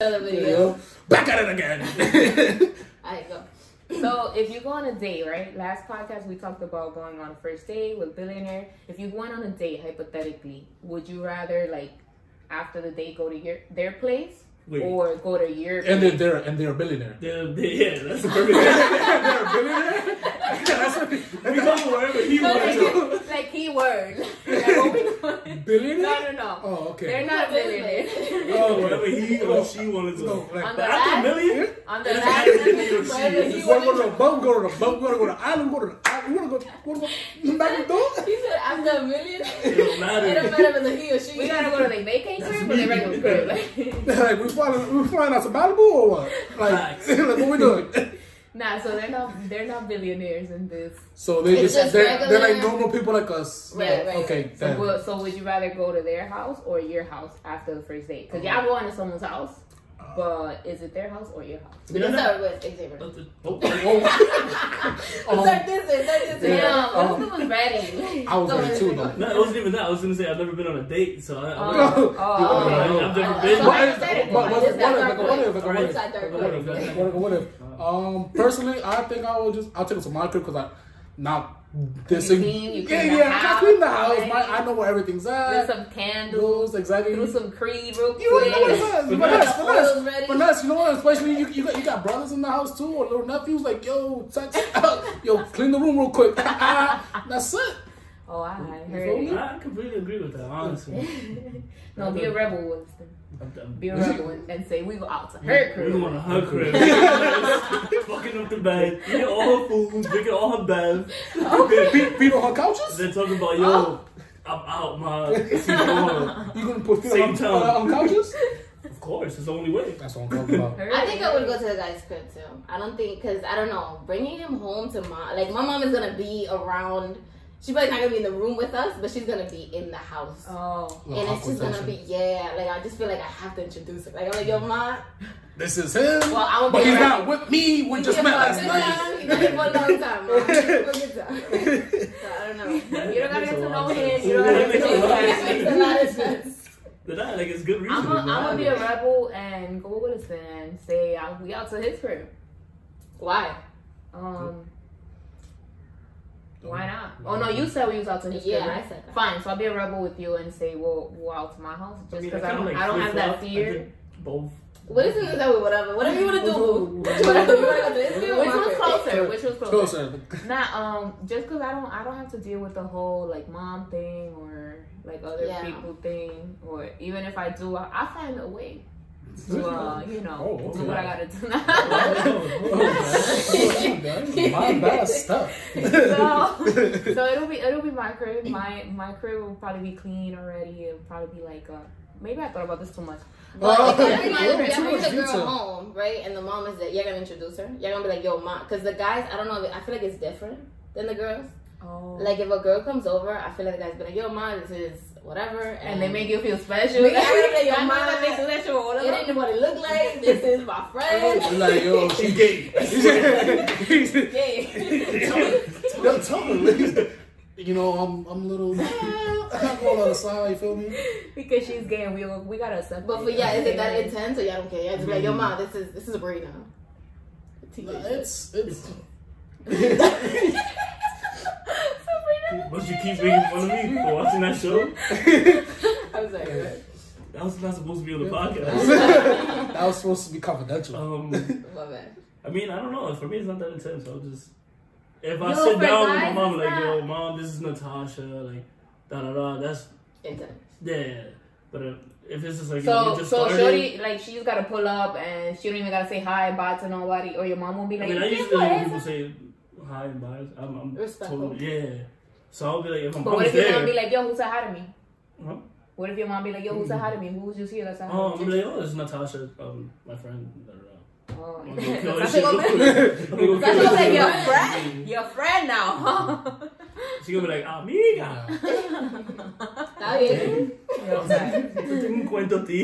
Video. Back at it again. I go. So if you go on a date, right? Last podcast we talked about going on a first date with billionaire. If you went on a date hypothetically, would you rather like after the date go to their place? Wait. Or go to your and place? they're a billionaire. Yeah, that's the perfect. They're a billionaire. We go wherever he wants. Like keyword. Like, billionaire? No. Oh, okay. They're not billionaire. Oh, whatever he or she wanted to. No, like on the last million. On the last million. You want to go to the boat? Go to the boat. Go to the island. Go to the island. You want to go back and forth? He said after a million. It don't matter whether he or she. We gotta go to the vacay crib or the regular crib. Like we flying out to Malibu or what? Like what we doing? Nah, so they're not billionaires in this. So they're like normal people like us. Right, right. Okay. So would you rather go to their house or your house after the first date? Because y'all going to someone's house, but is it their house or your house? Let's start with Xavier. Let's start this. Let's do one ready. I was ready too though. No, it wasn't even that. I was gonna say I've never been on a date, so I've never been. What if? Personally, I think I'll take it to my crib because I clean the house. Right? I know where everything's at. There's some candles, exactly. Do some Creed real quick. You know what it is. Finesse, you know what? Especially you got brothers in the house too, or little nephews. Like yo, clean the room real quick. That's it. Oh, I heard you. I completely agree with that, honestly. No, be a rebel, Winston. Be a rebel and say, we go out to her crib. We go to her crib. Fucking up the bed, eating all her food, drinking all her baths. Okay. Feet on her couches? They're talking about, yo, I'm out, ma. You going to put feet on couches? Of course, it's the only way. That's what I'm talking about. I think I would go to the guy's crib, too. I don't know, bringing him home to mom. Like, my mom is going to be around... She's probably not going to be in the room with us, but she's going to be in the house. Oh. And it's just going to be, like, I just feel like I have to introduce her. Like, I'm like, yo, Ma. This is him. Well, but he's not with me. We just met last night. He's been for a long time, Ma. So, I don't know. You don't got to get to know him. You don't got to get to know him. It makes a lot of sense. Like, it's good reason. I'm going to be a rebel and go with us and say, we out to his crib. Why? Why not? Oh no, you said we was out to his crib. Yeah, I said that. Fine, so I'll be a rebel with you and say, well, we'll out to my house just because I don't have that fear. Both. What is it that we whatever? Whatever you want to do. Which was closer? Nah, just because I don't have to deal with the whole like mom thing or like other people thing, or even if I do, I find a way. What I gotta do now. My bad stuff. So it'll be my crib. My crib will probably be clean already. It'll probably be like maybe I thought about this too much. But if you bring the girl home, right, and the mom is there, you're gonna introduce her. You're gonna be like, yo, mom, because the guys, I don't know, I feel like it's different than the girls. Oh. Like if a girl comes over, I feel like the guys be like, yo, mom, this is whatever, and they make you feel special. Like, it ain't what it look like. This is my friend. Like, yo, she's gay. She's gay. Yo, tell me, you know, I'm a little all on the side. You feel me? Because she's gay, and we gotta accept. But is it that intense or y'all don't care? Y'all just be like, yo, ma, this is a breed now. It's. But you keep making fun of me for watching that show? I'm sorry. Right? That was not supposed to be on the podcast. That was supposed to be confidential. Love it. I mean, I don't know. For me, it's not that intense. I'll just... If I sit down with my mom, like, yo, mom, this is Natasha, like, da-da-da, that's... intense. Yeah. But if it's just like... So Shorty, like, she's got to pull up and she don't even got to say hi, bye to nobody, or your mom won't be like... I mean, I used to hear people say hi and bye. I'm respectful. Totally, yeah. So I'll be like, if my mom is there... But what if your mom be like, yo, who said hi to me? Huh? What if your mom be like, yo, who said hi to me? Who was just here that said hi to me? I'm like, oh, it's Natasha, my friend. Oh, I'm going to kill this shit. Natasha's like, your friend? Your friend now, huh? She's going to be like, amiga. Está bien. Tengo un cuento a ti.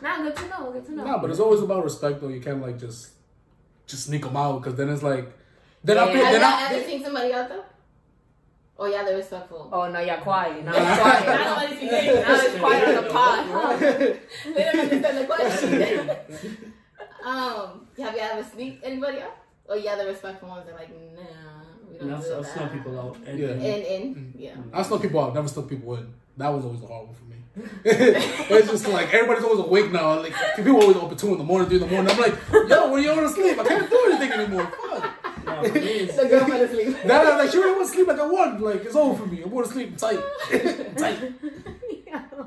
Nah, good to know. Nah, but it's always about respect, though. You can't, like, just sneak them out, because then it's like... Then I feel... Have you ever seen somebody out, though? Oh, yeah, they were so cool. Oh, no, yeah, quiet. No, quiet. I don't know if you think. Now it's quiet on the pod. Huh? They don't understand the question. Have you ever sneaked anybody out? Oh, yeah, the respectful ones are like, nah, we don't do that. I'll slow people out. Yeah. I slow people out, never slow people in. That was always a hard one for me. But it's just like, everybody's always awake now. Like, people always open 2 in the morning, 3 in the morning. I'm like, yo, when you want to sleep? I can't do anything anymore. Fuck. The girl fell asleep. No, no, like she really wants to sleep like I want. Like it's over for me. I want to sleep tight, tight. Yeah. For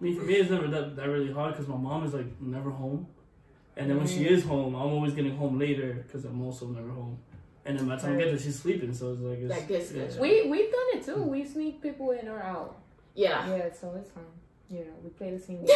me, it's never that really hard because my mom is like never home, and then when she is home, I'm always getting home later because I'm also never home. And then by the time I get there, she's sleeping. So it's like it's we've done it too. We sneak people in or out. Yeah. Yeah. So it's fine. You know, we play the same game.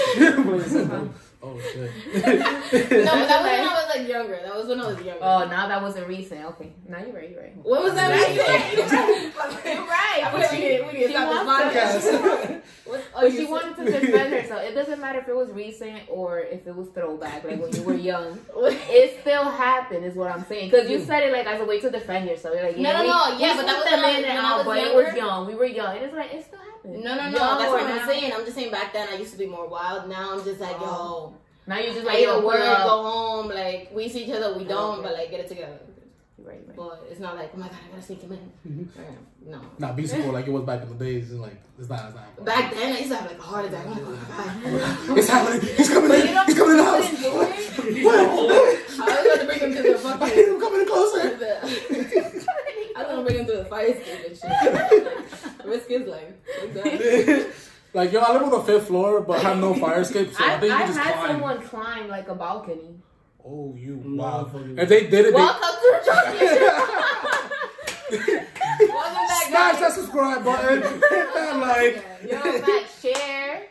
Oh, shit. No, that was when I was, like, younger. That was when I was younger. Oh, now that wasn't recent. Okay. Now you're right. What was that recent? You're right. We didn't stop this podcast. She wanted to defend herself. It doesn't matter if it was recent or if it was throwback, like when you were young. It still happened, is what I'm saying. Because you said it, like, as a way to defend yourself. You're like, no. Yeah, but that was when I was younger. But it was young. We were young. And it's like, it still happened. No. That's what I'm saying. I'm just saying back then I used to be more wild. Now I'm just like, yo. Now you're just like, yo, work, go home. Like, we see each other, we don't, but like, get it together. Right. But it's not like, oh my God, I gotta sneak him in. Mm-hmm. No. Nah, be simple like it was back in the days. It's like, it's not. Back then, I used to have like a heart attack. It's happening. He's coming in. He's coming in the house. I was about to bring him to the fucking. I him coming closer. I was gonna bring him to the fire escape and shit. Risk his life. Exactly. Like, yo, I live on the 5th floor, but I have no fire escape, so I think you just climb. I've had someone climb, like, a balcony. Oh, you. Wow. And they did it. Welcome to the championship. Smash that subscribe button. Hit that like. Yo, like, share,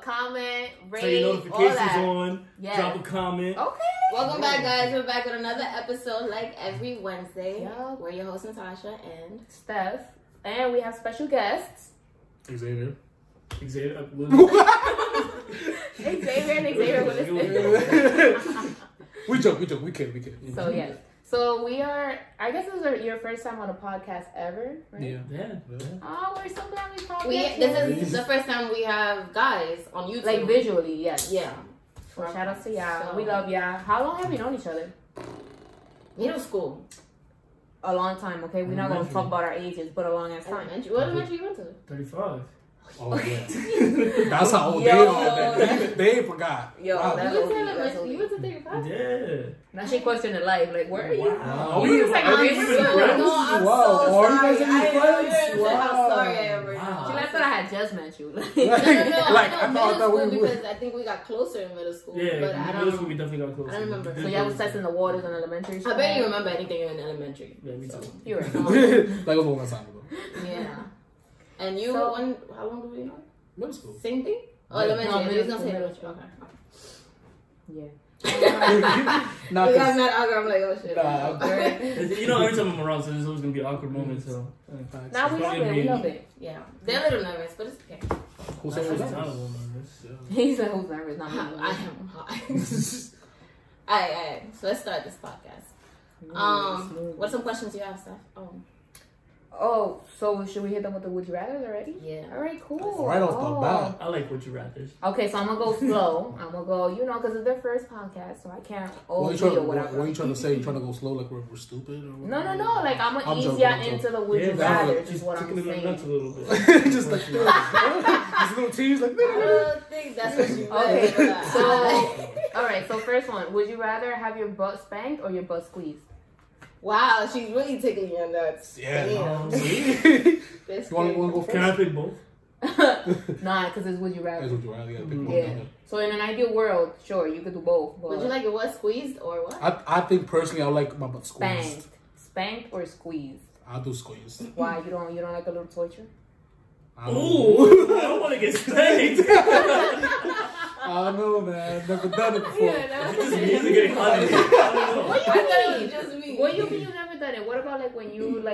comment, rate, turn your notifications on. Yeah. Drop a comment. Okay. Welcome back, guys. We're back with another episode, like, every Wednesday. Yo. We're your hosts, Natasha and Steph. And we have special guests. Xavier. Xavier and Willis. We joke. We kid. So, yeah. So, we are, I guess this is your first time on a podcast ever, right? Yeah. Oh, we're so glad we talked. This is the first time we have guys on YouTube. Like, visually, yes. Yeah. Well, shout out to y'all. So, we love y'all. How long have we known each other? Middle school. A long time, okay? We're not going to talk about our ages, but a long ass time. What elementary you went to? 35. Oh, yeah. That's how old they are. They forgot. Yo, wow. You went to 35? Yeah. Now she questioned her life. Like, where are you? Wow. You were just like, I'm so sorry. I thought I had just met you. Because I think we got closer in middle school. Yeah, but in middle school we definitely got closer. I don't remember. So y'all was testing the waters in elementary school. I bet you remember anything in elementary. Yeah, me too. You're right. Like a long time ago. Yeah. And you, how long do we know? Middle school. Same thing? Oh, elementary. No, middle school. Okay. Yeah. Nah, because I'm not awkward. I'm like, oh shit. Nah, you know, every time I'm around, so there's always gonna be awkward moments. So we love it. Yeah, they're a little nervous, but it's okay. Who's nervous? I'm a little nervous. Yeah. He said, "Who's nervous?" Not me. I am hot. All right. So let's start this podcast. What's some questions you have, Steph? Oh, so should we hit them with the would you rather already? Yeah. All right, cool. Right off the bat. I like would you rather. Okay, so I'm going to go slow. I'm going to go, because it's their first podcast, so I can't or whatever. What are you trying to say? You trying to go slow like we're stupid? Or no. Like, I'm going to ease y'all into the would you rather is what I'm saying. Just a little bit. Just like, just little tease. Like, I don't think that's what you meant. Okay, so, all right, so first one. Would you rather have your butt spanked or your butt squeezed? Wow, she's really tickling your nuts. Yeah. You want to go first? Can I pick both? Nah, because it's would you rather. It's would you rather. You gotta pick both. Yeah. So in an ideal world, sure, you could do both. But would you like it was squeezed or what? I think personally, I like my butt squeezed. Spanked or squeezed? I do squeezed. Why? You don't like a little torture? Ooh, I don't want to get spanked. I know, man. Never done it before. Yeah, it's just music getting hot. I don't know. What do you mean? It was just me. What do you mean you never done it? What about like when you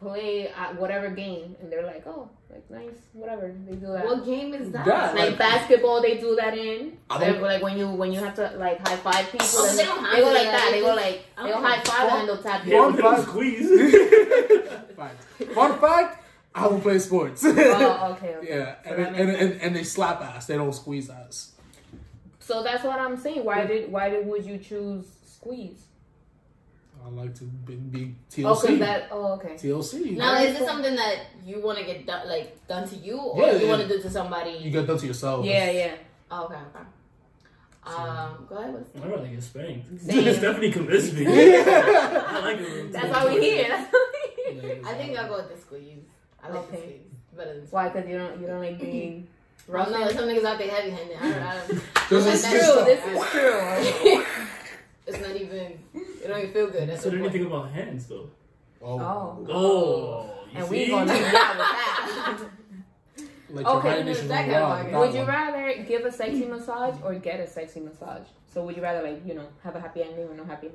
play at whatever game and they're like, oh, like nice, whatever they do that. What game is that? Yeah, like basketball, they do that in. Like when you have to like high five people, they go like that. They go like they'll high five and they'll tap you. Fun fact. I will play sports. Oh, okay. Okay. Yeah, so and they slap ass. They don't squeeze ass. So that's what I'm saying. Why would you choose squeeze? I like to be TLC. Oh, that, oh, okay. TLC. Now, is this something that you want to get done to you, or you want to do to somebody? You get done to yourself. Yeah, yeah. Oh, okay, okay. So, go ahead. What's that? I rather get spanked. Stephanie convinced me. I like it. That's why we're here. That's why we're here. I think I'll go with the squeeze. I like the squeeze better than. Why? Because you don't like being. Well, no, some niggas out there heavy-handed. This is true. It's not even. It don't even feel good. That's so the anything about hands though. Oh. And we gonna do that with that. Like okay, your that kind of would you rather give a sexy massage or get a sexy massage? So would you rather have a happy ending or no happy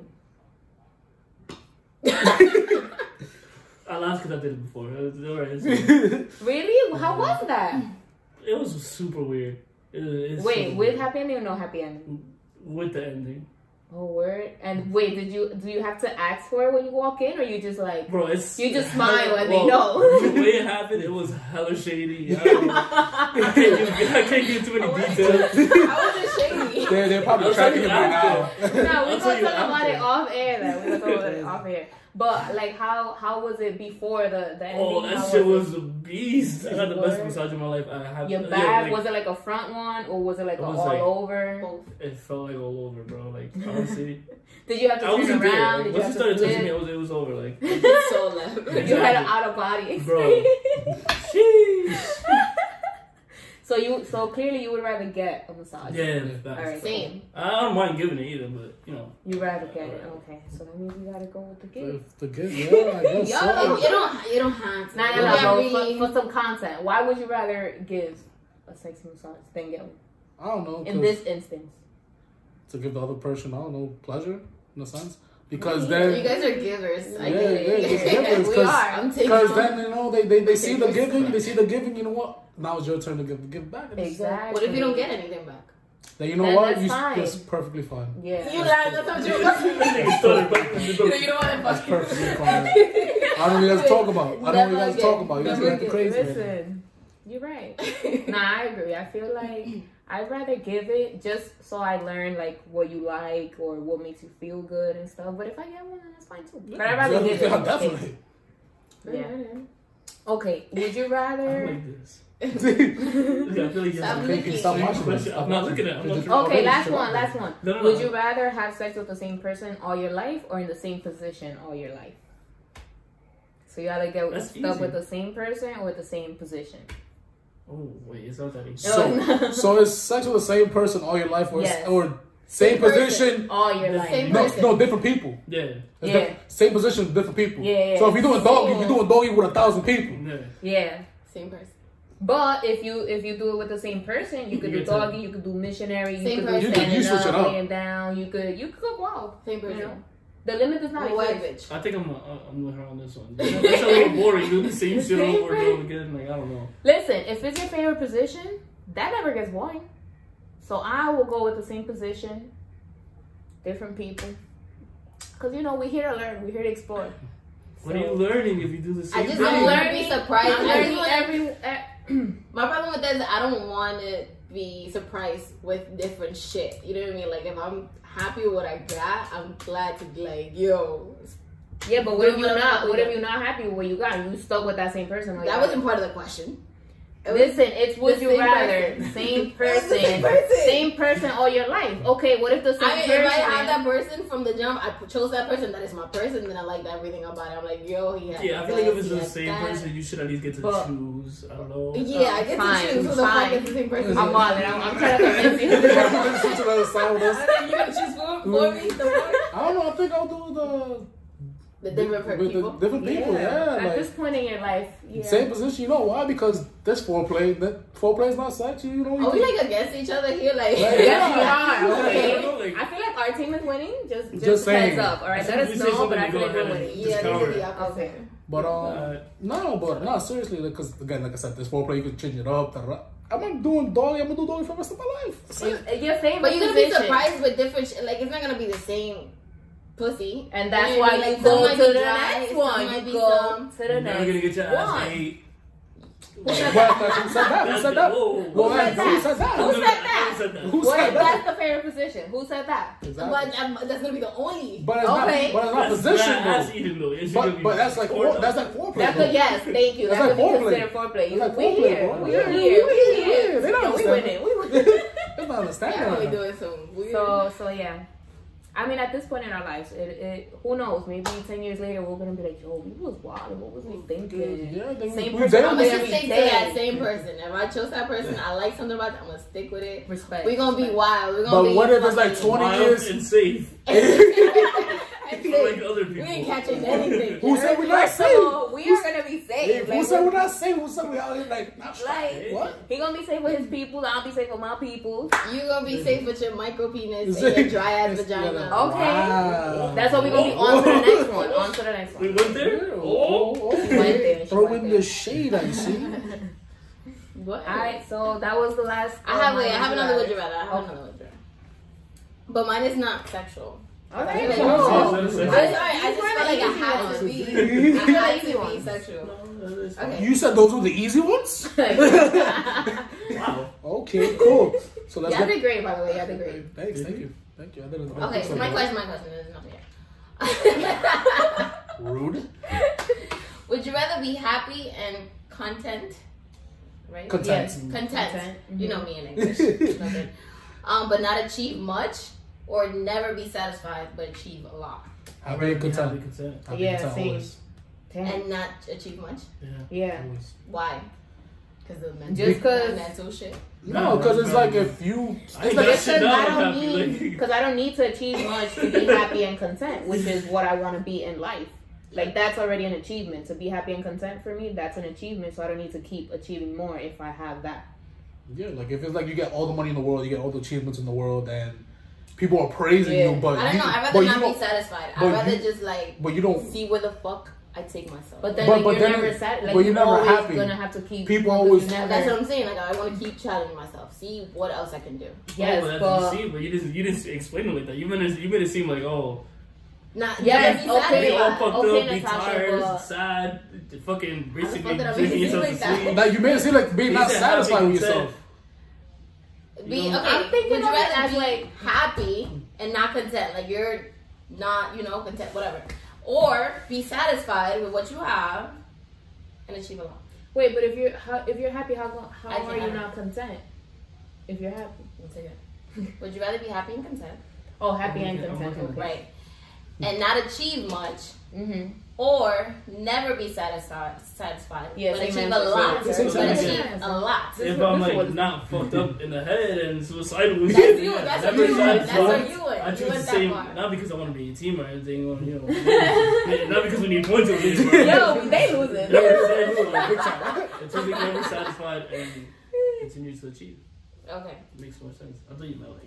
ending? I laughed because I did it before. Really? How was that? It was super weird. Wait, with happy ending or no happy ending? With the ending. Oh, word. And wait, do you have to ask for it when you walk in, or you just like, bro, you just smile and they know? The way it happened, it was hella shady. I can't get into any details. How was it shady? They're probably tracking him right now. No, we're talking about it off air. We're talking about it off air. But like, how was it before the ending? Oh, that shit was a beast. I got the best massage in my life. I have. Your bag, was it like a front one, or was it like all over? It felt like all over, bro. Like honestly. Did you have to turn around? Like, once you started touching me, it was over. Like it's so loud. Exactly. You had an out of body experience, bro. Sheesh. So clearly you would rather get a massage. Yeah, that's right. Same. I don't mind giving it either, but you rather get it. Okay, so that means you gotta go with the gift. The gift, yeah. I guess so. You don't have to. No. For some content, why would you rather give a sexy massage than get one? I don't know. In this instance, to give the other person, I don't know, pleasure in a sense. Because then you guys are givers. Yeah, we are. I'm taking. Because then they see the giving. They see the giving. You know what? Now it's your turn to give back. Exactly. What if you don't get anything back? Then you know then what? That's perfectly fine. Yeah. You lied. That's what you don't want to. That's perfectly fine. I don't even have to talk about it. You guys are crazy. Listen, you're right. Nah, I agree. I feel like I'd rather give it just so I learn like what you like or what makes you feel good and stuff. But if I get one, then that's fine too. But I'd rather give it. Definitely. Yeah. Okay. Would you rather? I like this. Okay, last one. No. Would you rather have sex with the same person all your life or in the same position all your life? So you either get stuck with the same person or the same position. Oh wait, it's not that easy. So it's sex with the same person all your life or yes. Or same position all your life. No, different people. Yeah. Same position, different people. Yeah. So if you do a doggy, you do a doggy with 1,000 people. Yeah. Same person. But if you do it with the same person, you could do doggy, you could do missionary, you could do standing up, laying down, you could go wild. Same person. The limit does not exist. I think I'm with her on this one. That's a little boring. Doing the same shit over and over again. Like I don't know. Listen, if it's your favorite position, that never gets boring. So I will go with the same position, different people, because we're here to learn. We're here to explore. What are you learning if you do the same thing? I'm learning. Surprise! I'm learning every. My problem with that is I don't want to be surprised with different shit. You know what I mean? Like, if I'm happy with what I got, I'm glad to be like, yo. Yeah, but what if you're not happy with what you got? You stuck with that same person. Like, that wasn't part of the question. Listen, it's would you rather. Same person all your life. Okay, what if the same person? If I have that person from the jump, I chose that person, that is my person, then I liked everything about it. I'm like, yo, he has I feel like if it's the same person, you should at least get to choose. I don't know. Yeah, I get to choose. Who the fuck is the same person? I'm bothered. I'm trying to convince you. You gotta choose for me? I don't know. I think I'll do the different people. Yeah. At this point in your life, same position. You know why? Because this foreplay, is not sex. You don't. Are we like against each other here? Like, yes, we are. Okay. I feel like our team is winning. Just heads up. All right, let us know. But I feel like we're winning. Yeah, this is the opposite. But no, seriously, because again, like I said, this foreplay you can change it up. I'm not doing doggy. I'm gonna do doggy for the rest of my life. But you're gonna be surprised with different. Like it's not gonna be the same. Pussy, and that's why you go to the next one. You go to the next one. Who said that? Who said that? That's the favorite position. Who said that? Exactly. But that's gonna be the only. But it's okay. But that's like foreplay. Yes, thank you. That's like foreplay. We're here. They don't understand. They don't understand. Doing some weird. So yeah. I mean, at this point in our lives, who knows? Maybe 10 years later, we're gonna be like, "Yo, we was wild. What was we thinking?" Yeah, same person. If I chose that person, I like something about that. I'm gonna stick with it. Respect. We're gonna be wild. We're gonna. But what if it's like 20 years and safe? Like other people. We ain't catching anything. Who said we're not safe? So we are gonna be safe. Who said we're not safe? Who said we out here like what? He gonna be safe with his people. I'll be safe with my people. You gonna be safe with your micro penis and your dry ass vagina. Okay, wow. That's what we're gonna be on to the next one. On to the next one. We went there. Throw in the shade, I see. All right, so that was the last. I have another would you rather. But mine is not sexual. Okay, like, no. I'm sorry, I just felt like I had to be. I feel like to be sexual. No, okay. You said those were the easy ones? Wow. Okay, cool. So that's did great, by the way. Y'all did great. Thanks, thank you. Okay, so my question is not here. Rude. Would you rather be happy and content? Right? Content. Yes, content. You know me in English. But not achieve much? Or never be satisfied, but achieve a lot. I'll be content. Yeah, same. And not achieve much? Yeah. Why? Because of mental shit? No, because it's like if you... Because I don't need to achieve much to be happy and content, which is what I want to be in life. Like, that's already an achievement. To be happy and content for me, that's an achievement, so I don't need to keep achieving more if I have that. Yeah, like if it's like you get all the money in the world, you get all the achievements in the world, and... people are praising you, but I don't know. I'd rather not be satisfied. I'd rather just see where the fuck I take myself. But then you're never satisfied. But you're never happy. Gonna have to keep. People always. That's what I'm saying. Like I want to keep challenging myself. See what else I can do. Yes, but you didn't explain it like that. You made it seem like we all fucked up, we tired, sad, fucking basically drinking yourself to sleep. Like you made it seem like being not satisfied with yourself. I'm thinking of it as like happy and not content, like you're not, content, whatever, or be satisfied with what you have and achieve a lot. Wait, but if you're happy, how are you not content? If you're happy, would you rather be happy and content? Oh, happy and content, right? And not achieve much, or never be satisfied. Yeah, but achieve a lot. If I'm like not fucked up in the head and suicidal, that's what you would. I choose the same, not because I want to be a team or anything, not because we need points. Yo, they lose it. It's something never satisfied and continues to achieve. Okay, makes more sense. I thought you meant like.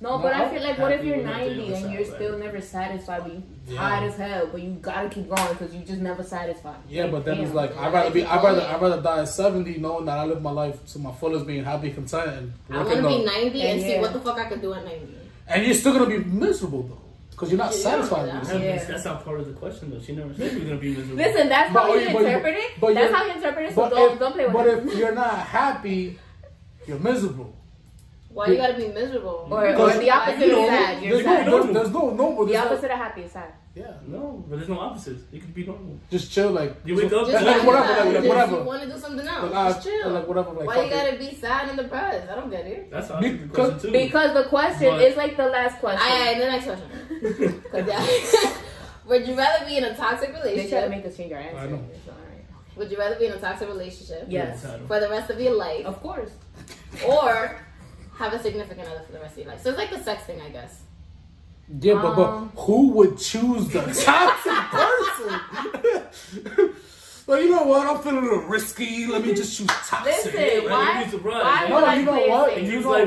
No, but I feel like what if you're 90 and you're still never satisfied, but you're tired as hell, but you gotta keep going because you just never satisfied. Yeah, but then it's like I'd rather die at 70 knowing that I live my life to my fullest, being happy, content, and I want to be 90 and see what the fuck I could do at 90. And you're still gonna be miserable though. Because you're not satisfied with yourself. Yeah. That's not part of the question, though. She never said you were going to be miserable. Listen, that's how you interpret it, so don't play with it. But if you're not happy, you're miserable. Why you gotta be miserable? Or the opposite of sad. You're sad. There's no the opposite of happy is sad. Yeah, no, but there's no opposites. You could be normal. Just chill, like you wake up, like whatever. You want to do something else? Just chill, like whatever. Like, why you gotta be sad and depressed? I don't get it. That's how because the question is like the last question. Alright, the next question. Would you rather be in a toxic relationship? They try to make us change our answer. I know. Would you rather be in a toxic relationship? Yes. For the rest of your life, of course. Or have a significant other for the rest of your life. So it's like the sex thing, I guess. Yeah, but who would choose the toxic person? Well, you know what? I'm feeling a little risky. Let me just choose toxic. Listen, why? It's either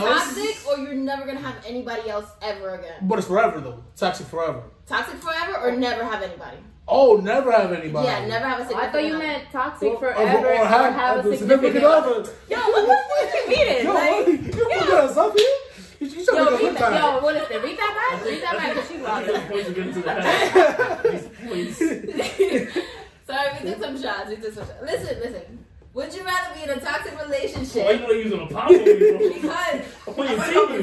toxic or you're never going to have anybody else ever again. But it's forever, though. Toxic forever. Toxic forever or never have anybody? Oh, never have anybody. Yeah, never have a significant other. I thought you meant toxic forever or have a significant other. Yo, what do you mean it? Yo, like, you put us up here? Yo, Willis, read that back. Read that back because she lost it. So right, we did some shots. Listen. Would you rather be in a toxic relationship? Why you gonna use an apology? Because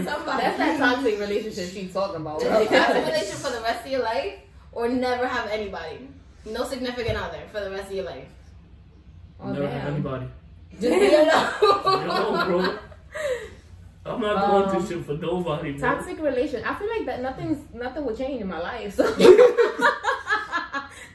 that's that toxic relationship she's talking about. Right? Toxic relationship for the rest of your life, or never have anybody, no significant other for the rest of your life. Never have anybody. Just be alone. Bro. I'm not going through shit for nobody. Bro. Toxic relation. I feel like that nothing will change in my life. So.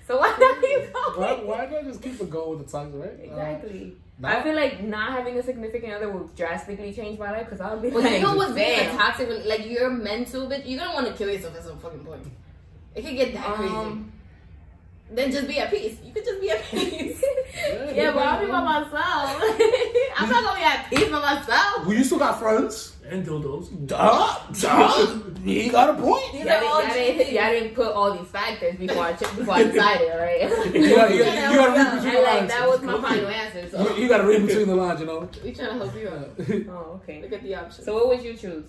So why not keep going? Why not just keep it going with the times, right? Exactly. I feel like not having a significant other will drastically change my life because I'll be like, you know what's bad? Toxic, like you're mental, bitch. You're gonna want to kill yourself at some fucking point. It could get that crazy. Then just be at peace. You could just be at peace. Yeah, but I'll be by myself. I'm not gonna be at peace by myself. Well, you still got friends and dildos. Duh. He got a point. Y'all didn't put all these factors before I decided, right? you gotta read between the lines. That was my final answer. So. You gotta read between the lines, you know. We trying to help you out. Oh, okay. Look at the options. So what would you choose?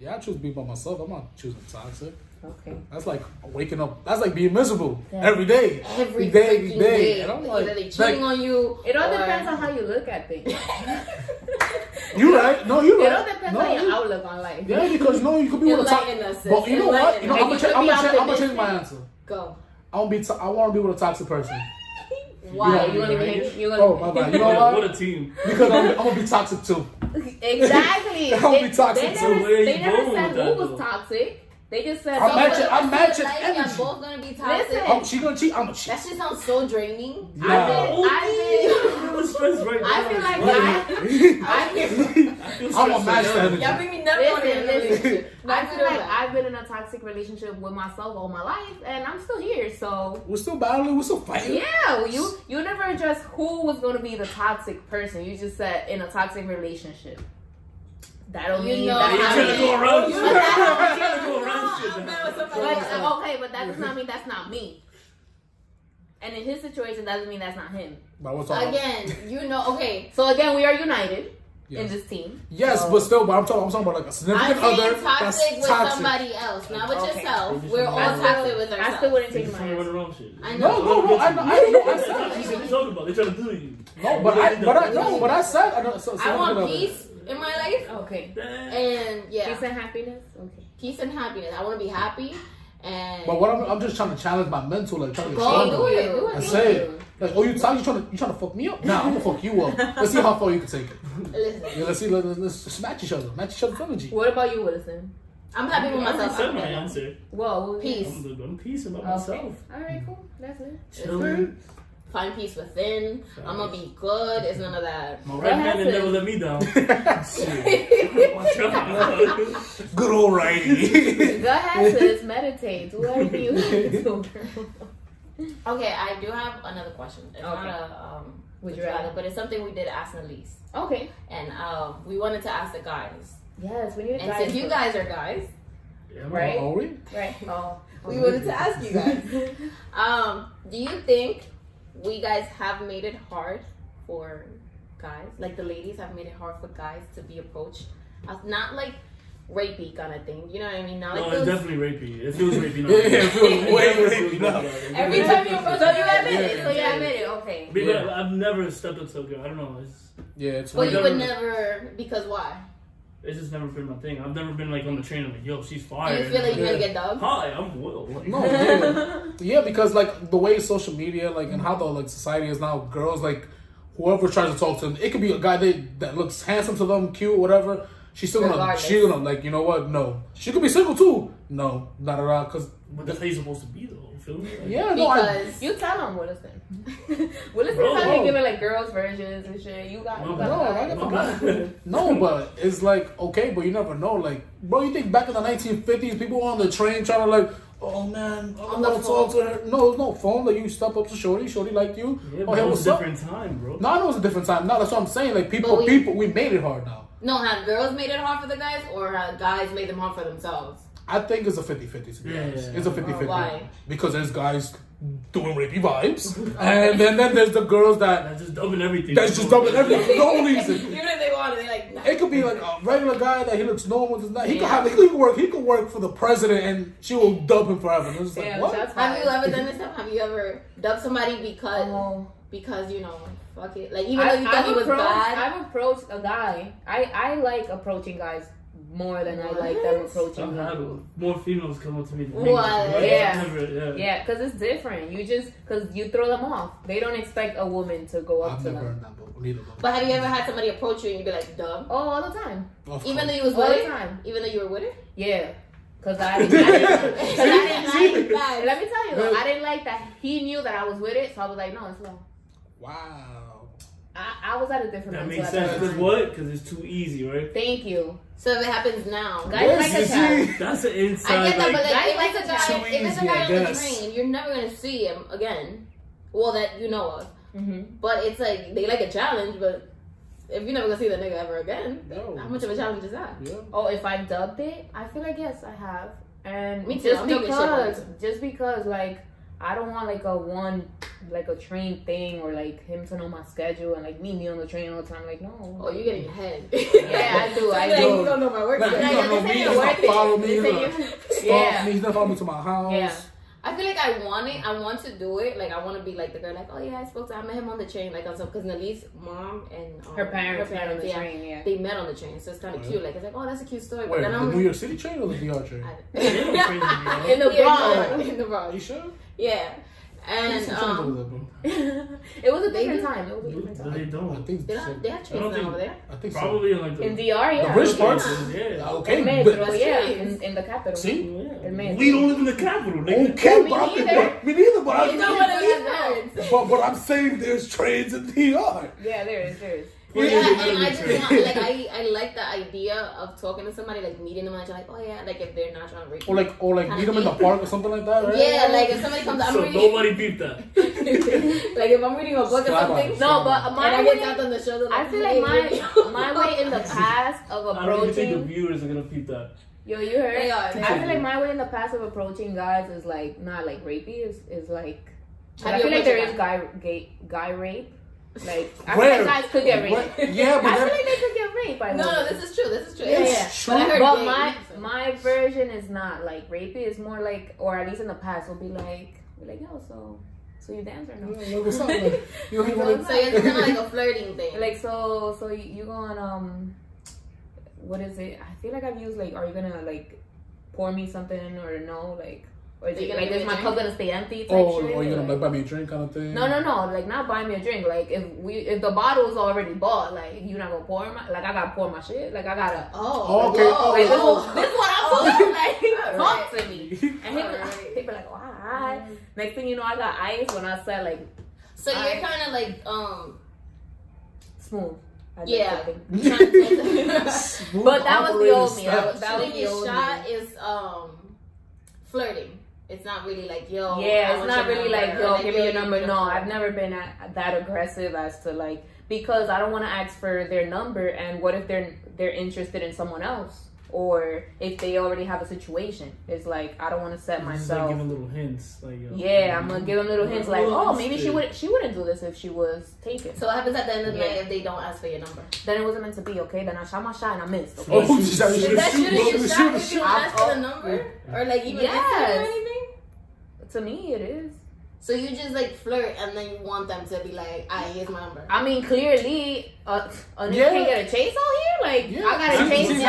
Yeah, I choose to be by myself. I'm not choosing toxic. Okay. That's like waking up. That's like being miserable every day. Every day. And I'm like cheating on you. It all depends on how you look at things. You're right. No, you're right. It all depends on your outlook on life. Yeah, because you could be with a toxic. But you know what? I'm gonna change my answer. Go. I want to be with a toxic person. Why? You don't even. Oh my God! You know why? What a team. Because I'm gonna be toxic too. Exactly. I'm gonna be toxic too. They never said who was toxic. They just said, I'm matching energy. I'm both going to be toxic. Listen, she's going to cheat. I'm going to cheat. That shit sounds so draining. Yeah. I feel like I'm a match energy. Y'all bring me nothing. I feel like I've been in a toxic relationship with myself all my life, and I'm still here, so. We're still battling. We're still fighting. Yeah. Well, you never addressed who was going to be the toxic person. You just said in a toxic relationship. You're trying to go around. Okay, but that does not mean that's not me. And in his situation, that doesn't mean that's not him. But what's again, you know, okay. So again, we are united in this team. Yes, so. But still, but I'm talking about like a significant other. I'm toxic with somebody else, not with yourself. We're all toxic with ourselves. I still wouldn't take my answer. No. I know. They're trying to do you. No, but I said I want peace. In my life, okay, and yeah, peace and happiness. Okay, peace and happiness. I want to be happy, and but what I'm just trying to challenge my mental, like trying to do it. I say it. Like, oh, you trying to fuck me up? Nah, I'm gonna fuck you up. Let's see how far you can take it. Listen, yeah, let's match each other, energy. What about you, Wilson? I'm happy with myself. That's my answer. Well, peace. I'm peace about myself. All right, cool. That's it. Chill. Find peace within. Nice. I'm gonna be good. It's none of that. My right hand never let me down. Good old righty. Go ahead, sis. Meditate. Do whatever you want to. Okay, I do have another question. It's not a would you rather, but it's something we did ask Elise. Okay. And we wanted to ask the guys. Yes, we need to. And since you guys are guys, yeah, right? Are we? Right. Oh, we wanted to ask you guys. Do you think? We guys have made it hard for guys, like the ladies have made it hard for guys to be approached. Not like rapey kind of thing, you know what I mean? It's definitely rapey. It feels rapey now. It feels way rapey now. Every time you approach, so you admit it. So you admit it, okay. Because I've never stepped up to a girl. I don't know. It's well, you would never, because why? It's just never been my thing. I've never been like on the train of like, yo, she's fire. You feel like you're gonna get dogged? Hi, I'm Will. Like, no, yeah, because like the way social media, like, and how the like society is now, girls like whoever tries to talk to them, it could be a guy that looks handsome to them, cute, whatever. She's still gonna shield them. Like, you know what? No, she could be single too. No, not around because. But that's how you're supposed to be though. Like, yeah, no, you tell him Willis how you giving like girls versions and shit. No, but it's like okay, but you never know. Like, bro, you think back in the 1950s, people were on the train trying to like, oh man, I don't want to talk to her. No, no phone. Like you step up to Shorty like you. Yeah, but it was a different time, bro. No, it was a different time. No, that's what I'm saying. Like people, we made it hard now. No, have girls made it hard for the guys, or have guys made them hard for themselves? I think it's a 50-50, to be honest. It's a 50-50. Why? Because there's guys doing rapey vibes, and then there's the girls that just dumping everything. That's just dumping everything for no reason. Even if they want it, they like. Nah. It could be like a regular guy that he looks normal. He could work for the president, and she will dub him forever. It's just like, what? Have you ever done this stuff? Have you ever dubbed somebody because you know, fuck it? Like even though you thought he was bad, I've approached a guy. I like approaching guys. More than I like them approaching me. More females come up to me. Because it's different. Because you throw them off. They don't expect a woman to go up to them. But have you ever had somebody approach you and you be like, dumb? Oh, all the time. Even though you were with her? Yeah. Because I didn't like that. Let me tell you, I didn't like that. He knew that I was with it, so I was like, no, it's no. Wow. I was at a different. That makes sense. Because what? Because it's too easy, right? Thank you. So if it happens now, guys like a guy. That's an inside. I get that, but if it's a guy on the train, you're never gonna see him again. Well, that you know of. Mm-hmm. But it's like they like a challenge, but if you're never gonna see that nigga ever again, how much of a challenge is that? Yeah. Oh, if I dubbed it, I feel like yes, I have. And me too. Just because. I don't want a train thing or like him to know my schedule and like me on the train all the time. Like no. Oh, you getting your head. Yeah, I do. So I do. Like, you don't know my work. Like, you don't know me. You don't follow me. He's not follow me to my house. Yeah. I feel like I want to do it. Like I want to be like the girl. Like oh yeah, I met him on the train. Like on some because Nalie's mom and her parents met on the train. Yeah, they met on the train, so it's kind of cute. Like it's like oh that's a cute story. Wait, the New York City train or the DR train? In the Bronx. You sure? Yeah, and it was a different time. They have trains over there. I think probably so. In DR, yeah. The rich parts, yeah. Okay, in the capital. See, we don't live in the capital. Nigga. Okay, me neither. But I'm saying there's trains in DR. Yeah, there is. Yeah, and I just want, like I like the idea of talking to somebody, like meeting them, and you're like, oh yeah, like if they're not trying to rape you, or like meet them in the park or something like that, right? Yeah, like if somebody comes, nobody beat that. Like if I'm reading a book or something, but my way out on the show, like, I feel like my way in the past of approaching. I don't even think the viewers are gonna beat that. Yo, you heard? I feel like my way in the past of approaching guys is like not like rapey, is like I feel like there is guy rape. Like I feel like guys could get raped. I feel like they could get raped by women. No, this is true. It's true. But my version is not like rapey. It's more like, or at least in the past, will be like yo, so you dance or no? So it's kind of like a flirting thing. Like so you go on what is it? I feel like I've used like, are you gonna like pour me something or no like. Or do you like, is my cup gonna stay empty? Or you gonna like buy me a drink kind of thing? No. Like not buy me a drink. Like if the bottle's already bought, like you're not gonna pour my. Like I gotta pour my shit. Like I gotta. Oh, okay. Like, this is what I'm doing. Like talk to me. And he be like, oh, hi. Next thing you know, I got ice when I said like. So you're kind of like smooth. Yeah. But that was the old me. That was the old me. Shot is flirting. It's not really like, yo. Yeah, it's not really like, yo, give me your number. No, I've never been that aggressive as to like, because I don't want to ask for their number. And what if they're interested in someone else, or if they already have a situation? It's like I don't want to set myself. Like give them little hints. Like, I'm gonna give them little hints. Like, oh, maybe she wouldn't do this if she was taken. So what happens at the end of the night if they don't ask for your number? Then it wasn't meant to be. Okay, then I shot my shot and I missed. Okay? Is that shooting your shot if you don't ask for the number, or like even or anything? To me, it is. So you just like flirt, and then you want them to be like, "I here's my number." I mean, clearly, a nigga can't get a chase out here. Like, I gotta chase. I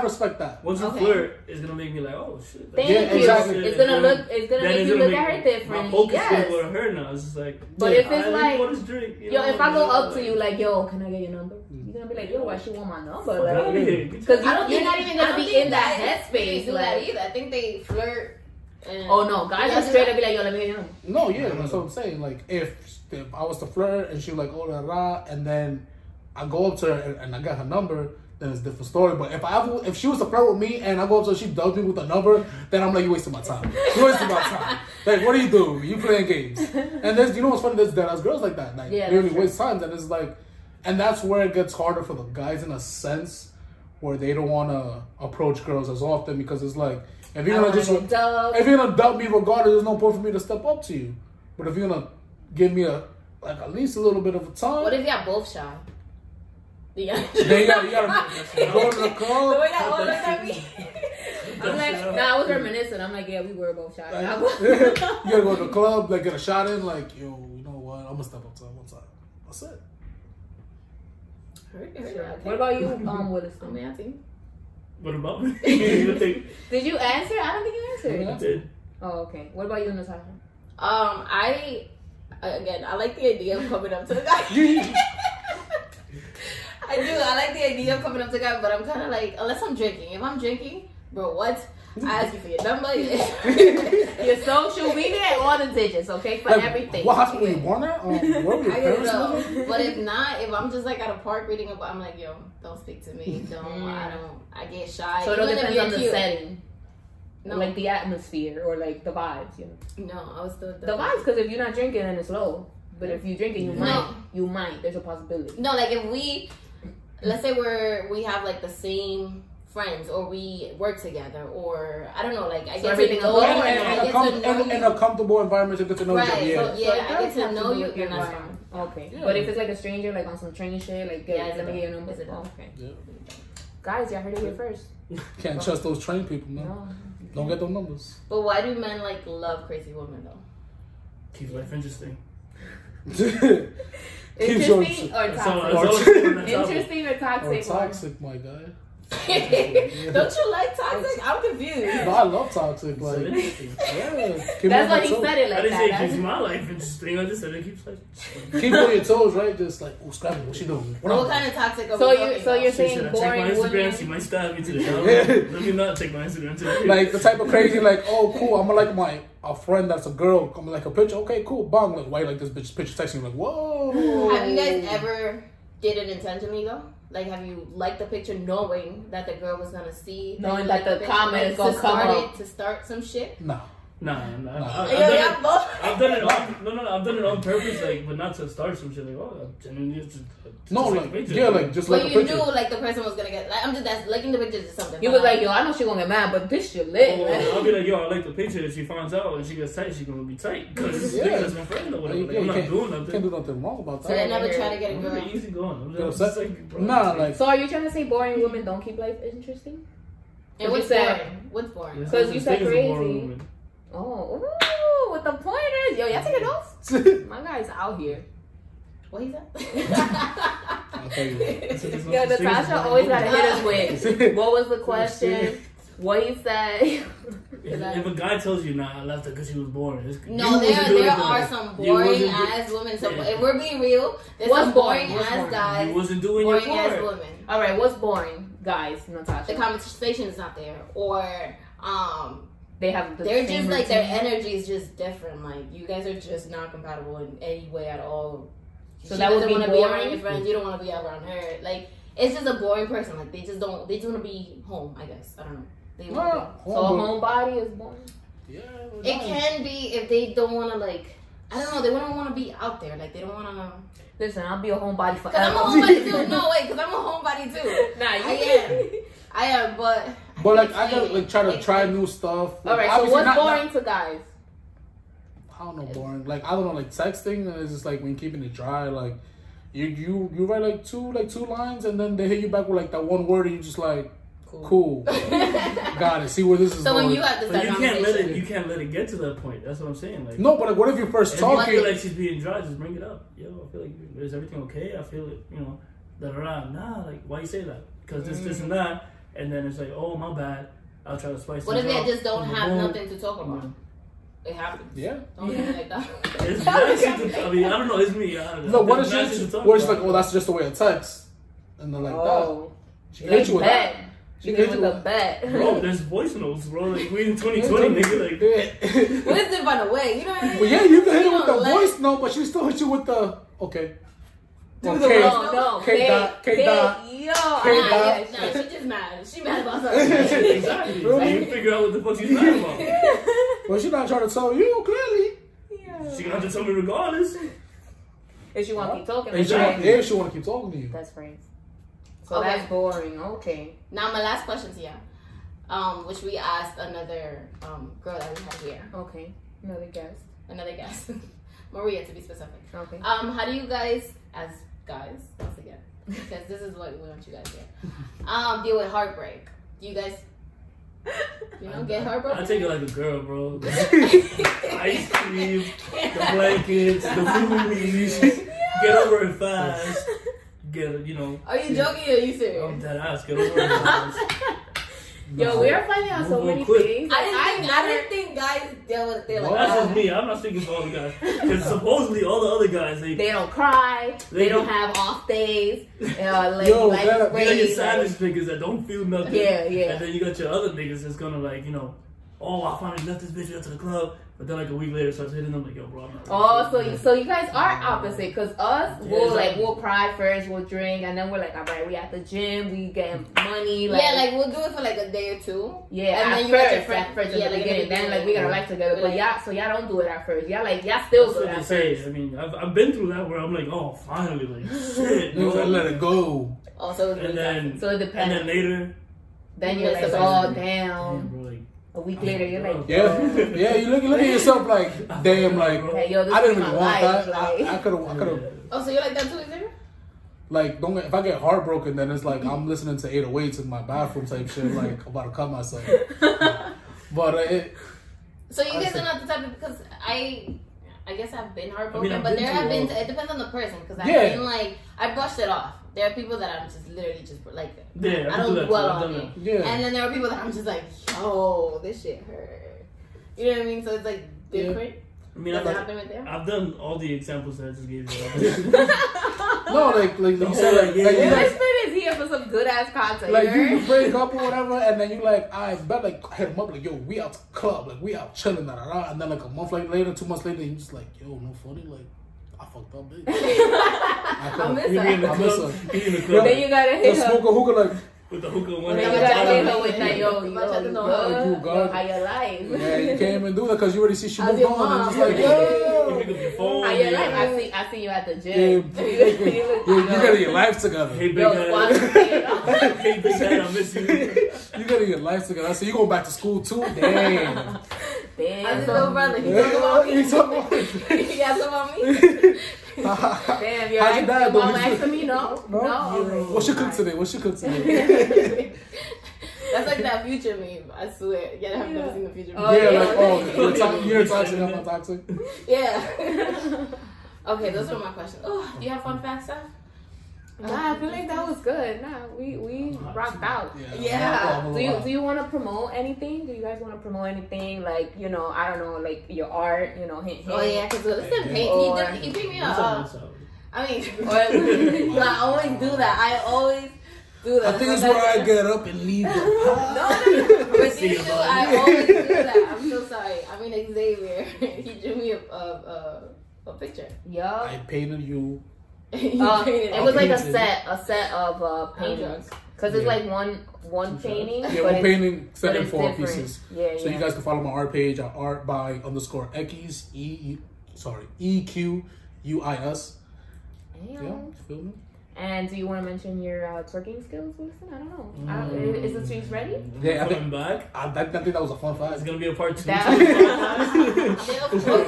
respect that. Once you flirt, it's gonna make me like, "Oh shit!" Like, thank you. Exactly. It's gonna look. It's gonna make you look at her differently. My focus is on her now. It's just like, but if it's like, if I go up to you like, "Yo, can I get your number?" You're gonna be like, "Yo, why she want my number?" Like, because you're not even gonna be in that headspace. Like, I think they flirt. Oh no, guys are straight up be like, yo, let me get your number. No, that's what I'm saying. Like if I was to flirt and she was like, oh la la, and then I go up to her and I got her number, then it's a different story. But if she was to flirt with me and I go up to her, she dubs me with a number, then I'm like, you wasting my time. Like, what do? You playing games. And there's, you know what's funny, there's dead ass girls like that. Like, they really waste time. And it's like, and that's where it gets harder for the guys in a sense. where they don't want to approach girls as often because it's like, if you're going to doubt me regardless, there's no point for me to step up to you. But if you're going to give me a, like, at least a little bit of a time. What if y'all both shy? Yeah. you gotta go to the club. The way that all looked at me. I'm like, nah, I was reminiscent. I'm like, yeah, we were both shy. Like, you gotta go to the club, like, get a shot in, like, yo, you know what? I'm gonna step up to him one time. That's it. Sure. What about you, Willis? I mean, I think. What about me? Did you answer? I don't think you answered. Yeah, I did. Oh, okay. What about you, Natasha? I like the idea of coming up to the guy. I do. I like the idea of coming up to the guy, but I'm kind of like, unless I'm drinking. If I'm drinking, bro, what? I ask you for your number, your social media, all the digits, okay? For like, everything. What hospital you born at? But if not, if I'm just like at a park reading a book, I'm like, yo, don't speak to me. I get shy. So it all depends on the setting. No. Like the atmosphere or like the vibes, you know? No, I was still the vibes, because if you're not drinking, then it's low. But if you're drinking, you might. There's a possibility. No, like if we, let's say we have like the same friends, or we work together, or I don't know, like I get to know you, in a comfortable environment, you get to know you. Right, I get to know you. You're not wrong. Okay, yeah. But if it's like a stranger, like on some train shit, like let me get your number. Okay, yeah. Guys, y'all heard it here first. Can't trust those train people, man. No. Don't get those numbers. But why do men like love crazy women though? Keeps life interesting. Interesting or toxic? Interesting or toxic? Or toxic, my guy. Don't you like toxic? I'm confused. No, I love toxic. Like, that's why he said it like that. I didn't say it keeps my life interesting. I just said it keeps life interesting. Keep on your toes, right? Just like, oh, stab me. What she doing? What kind of toxic? So you're saying boring women? Check my Instagram. She might stab me today. Let me not check my Instagram today. Like the type of crazy, like, oh, cool. I'm like a friend that's a girl. I'm like a picture. Okay, cool. Bang. Like, why you like this bitch? Picture texting. Like, whoa. Have you guys ever did it intentionally though? Like, have you liked the picture knowing that the girl was gonna see? Knowing that the comment is gonna come up to start some shit? No. I've done it on purpose, like, but not to start some shit. Like, oh, like the picture. You knew, like, the person was gonna get. Like, I'm just liking the picture is something. You was like, yo, I know she gonna get mad, but this shit lit. I'll be like, yo, I like the picture. If she finds out and she gets tight, she gonna be tight because that's my friend or whatever. Like, I'm not doing nothing. Can't do nothing wrong about that. So they never try to get a girl. Easy going. So are you trying to say boring women don't keep life interesting? And what's boring? What's boring? Because you said crazy. Oh, ooh, with the pointers. Yo, y'all taking notes? My guy's out here. What he said? Yo, Natasha always gotta hit us with, what was the question? What he said? If a guy tells you, nah, I left her because she was boring. No, there are some boring-ass women. So if we're being real, there's some boring-ass guys. You wasn't doing boring-ass women. All right, what's boring, guys, Natasha? The conversation is not there. Or, they're just like their energy is just different. Like you guys are just not compatible in any way at all. So she doesn't want to be around your friends. You don't want to be around her. Like it's just a boring person. Like they just want to be home. I guess I don't know. A homebody is boring. Yeah, it can be if they don't want to like. I don't know. They don't want to be out there. Like they don't want to. Listen, I'll be a homebody forever. I'm a homebody too. No way, because I'm a homebody too. Nah, I am, but. But like I gotta like try new stuff. Like, all right, so what's boring to guys? I don't know, boring. Like I don't know, like texting is just like when keeping it dry. Like you write like two lines and then they hit you back with like that one word and you just like cool. Got it. See where this is going. So when you have this, you can't let it get to that point. That's what I'm saying. Like no, but like what if you're first talking? I feel like she's being dry. Just bring it up. Yo, I feel like is everything okay? I feel it. You know, nah. Like why you say that? Because this and that. And then it's like, oh, my bad. I'll try to spice it up. What if they just don't have nothing to talk about? It happens. Yeah. Don't do it like that. It's I mean, I don't know. It's me. I don't know. No, what is she? What is like, oh, that's just the way it texts. And they're like, oh. She hit you with that. She hit you with a bet. Bro, there's voice notes, bro. Like, we in 2020, nigga. Like, wisdom by the way. You know what I mean? Well, yeah, you can hit her with the voice note, but she still hit you with the, okay. She's just mad. She mad about something. Exactly. Really? You figure out what the fuck she's mad about. Well, she's not trying to tell you, clearly. Yeah. She's gonna have to tell me regardless. If she wanna keep talking to you. That's friends. So okay. That's boring. Okay. Now my last question to y'all, which we asked another girl that we had here. Okay. Another guest. Maria, to be specific. Okay. How do you guys, as guys, once again, because this is what we want you guys to get, deal with heartbreak? Do you guys, you know, get heartbroken? I take it like a girl, bro. Ice cream, the blankets, the movies. Yeah. Get over it fast. Get, you know. Are you joking or are you serious? I'm dead ass. Get over it fast. Yo, we are finding out so many things. I didn't think guys deal with it like that. That's just me. I'm not speaking for all the guys. Because supposedly all the other guys, they don't cry. They don't have off days. Yo, like, that, you got your savage niggas that don't feel nothing. Yeah. And then you got your other niggas that's gonna like, you know, oh, I finally left this bitch out to the club. But then like a week later, starts hitting them like, yo, bro, I'm not. Oh, so you guys are opposite, cause us, we'll cry first, we'll drink, and then we're like, all right, we at the gym, we getting money, like, yeah, like we'll do it for like a day or two, yeah, and then you got your friends, yeah, like then like we got our life together, but yeah, so y'all don't do it at first, y'all like y'all still do that. I mean, I've been through that where I'm like, oh, finally, like shit, I let it go. Also, and then so it depends. And then later, then you're like, oh, damn. A week later, you're like, yeah, you look at yourself like, damn, like, hey, yo, I didn't even want that. Like, I could have. Oh, so you're like that too, Xavier? Like, if I get heartbroken, then it's like I'm listening to 808s in my bathroom type shit, like about to cut myself. But so you guys are not the type of, because I guess I've been heartbroken, but there have been. It depends on the person, because I've been like, I brushed it off. There are people that I'm just literally just like, I don't dwell on it. Yeah. And then there are people that I'm just like, yo, this shit hurt. You know what I mean? So it's like different. Yeah. I mean, I've done all the examples that I just gave you. No, like you said, like, my spirit is here for some good ass content. Like, you break up or whatever, and then you like, I bet, like, hit them up, like, yo, we out to club, like, we out chilling, and then like a month later, 2 months later, you just like, yo, no funny, like. I fucked up, bitch. I miss her. Then you gotta hit her. Hookah, like, with the hookah one. Then you gotta hit her with that, yo, you how your life. Yeah, you can't even do that because you already see she moved on. It's like, yo. You pick up your phone. How your life? I see you at the gym. You gotta your life together. Hey, big head. Hey, big head, I miss you. You gotta your life together. I said, you going back to school too? Damn. Damn. I just know, brother. He talking about me. He asking about me. Damn, you're asking your mama asking me? No. What's your cook today? That's like that Future meme. I swear. Yeah, I've never seen the Future meme. You're toxic. I'm not toxic. Yeah. Okay, those were my questions. Oh, do you have fun facts, stuff? Nah, I feel like that was good. Nah, we rocked out. Yeah. Do you want to promote anything? Do you guys want to promote anything? Like, you know, I don't know, like your art, you know, hint. Oh, yeah, because listen, you pick me up. I mean, I always do that. I think it's where I get up and leave. No. But I always do that. I'm so sorry. I mean, Xavier, he drew me a picture. Yeah. I painted you. It was like a set of paintings, because it's like one painting. Yeah, one painting, 7 and 4 pieces. Yeah. So you guys can follow my art page at art by underscore Equis, EQUIS. Yeah, feel me. And do you want to mention your twerking skills, Wilson? I don't know. Is the tweets ready? Yeah, I think back. I think that was a fun fact. It's gonna be a part 2. Hope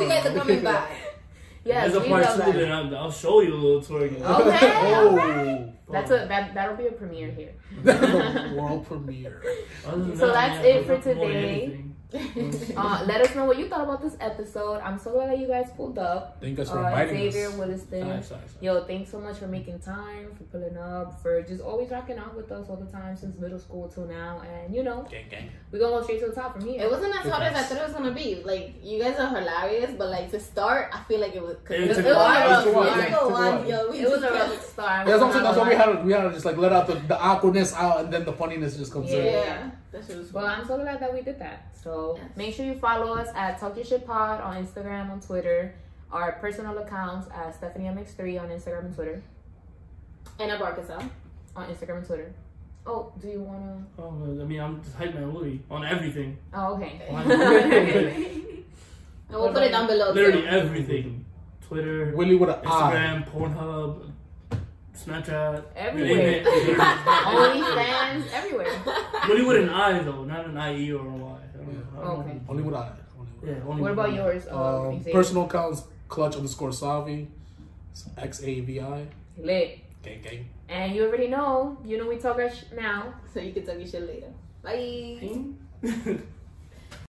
you guys are coming back. Yeah, as a part 2, then I'll show you a little twerking. Okay, okay. That's that'll be a premiere here. World premiere. So that's it for today. Let us know what you thought about this episode. I'm so glad that you guys pulled up. Thank you guys for inviting Xavier, us. Willis, yo, thanks so much for making time, for pulling up, for just always rocking out with us all the time since middle school till now. And you know, gang. We're gonna go straight to the top from here. It wasn't as hard as I thought it was gonna be. Like, you guys are hilarious, but like to start, I feel like it was. It was a rough start. That's why we had to just like let out the awkwardness out, and then the funniness just comes in. Yeah. Well, I'm so glad that we did that. So Make sure you follow us at Talk Your Shit Pod on Instagram, on Twitter, our personal accounts at StephanieMX3 on Instagram and Twitter, and at Barcazell on Instagram and Twitter. Oh, do you wanna? Oh, I mean, I'm just hype man Willy on everything. Oh, okay. And we'll put it down below. Literally everything. Twitter, Willy with an Instagram, Pornhub. Snapchat. Everywhere. OnlyFans, everywhere. Only with an I, though, not an IE or a Y. Okay. Only with I. Yeah, only what about yours? Personal accounts, clutch underscore savvy. XAVI. Lit. Gang, gang. And you already know. You know we talk our shit now, so you can talk your shit later. Bye.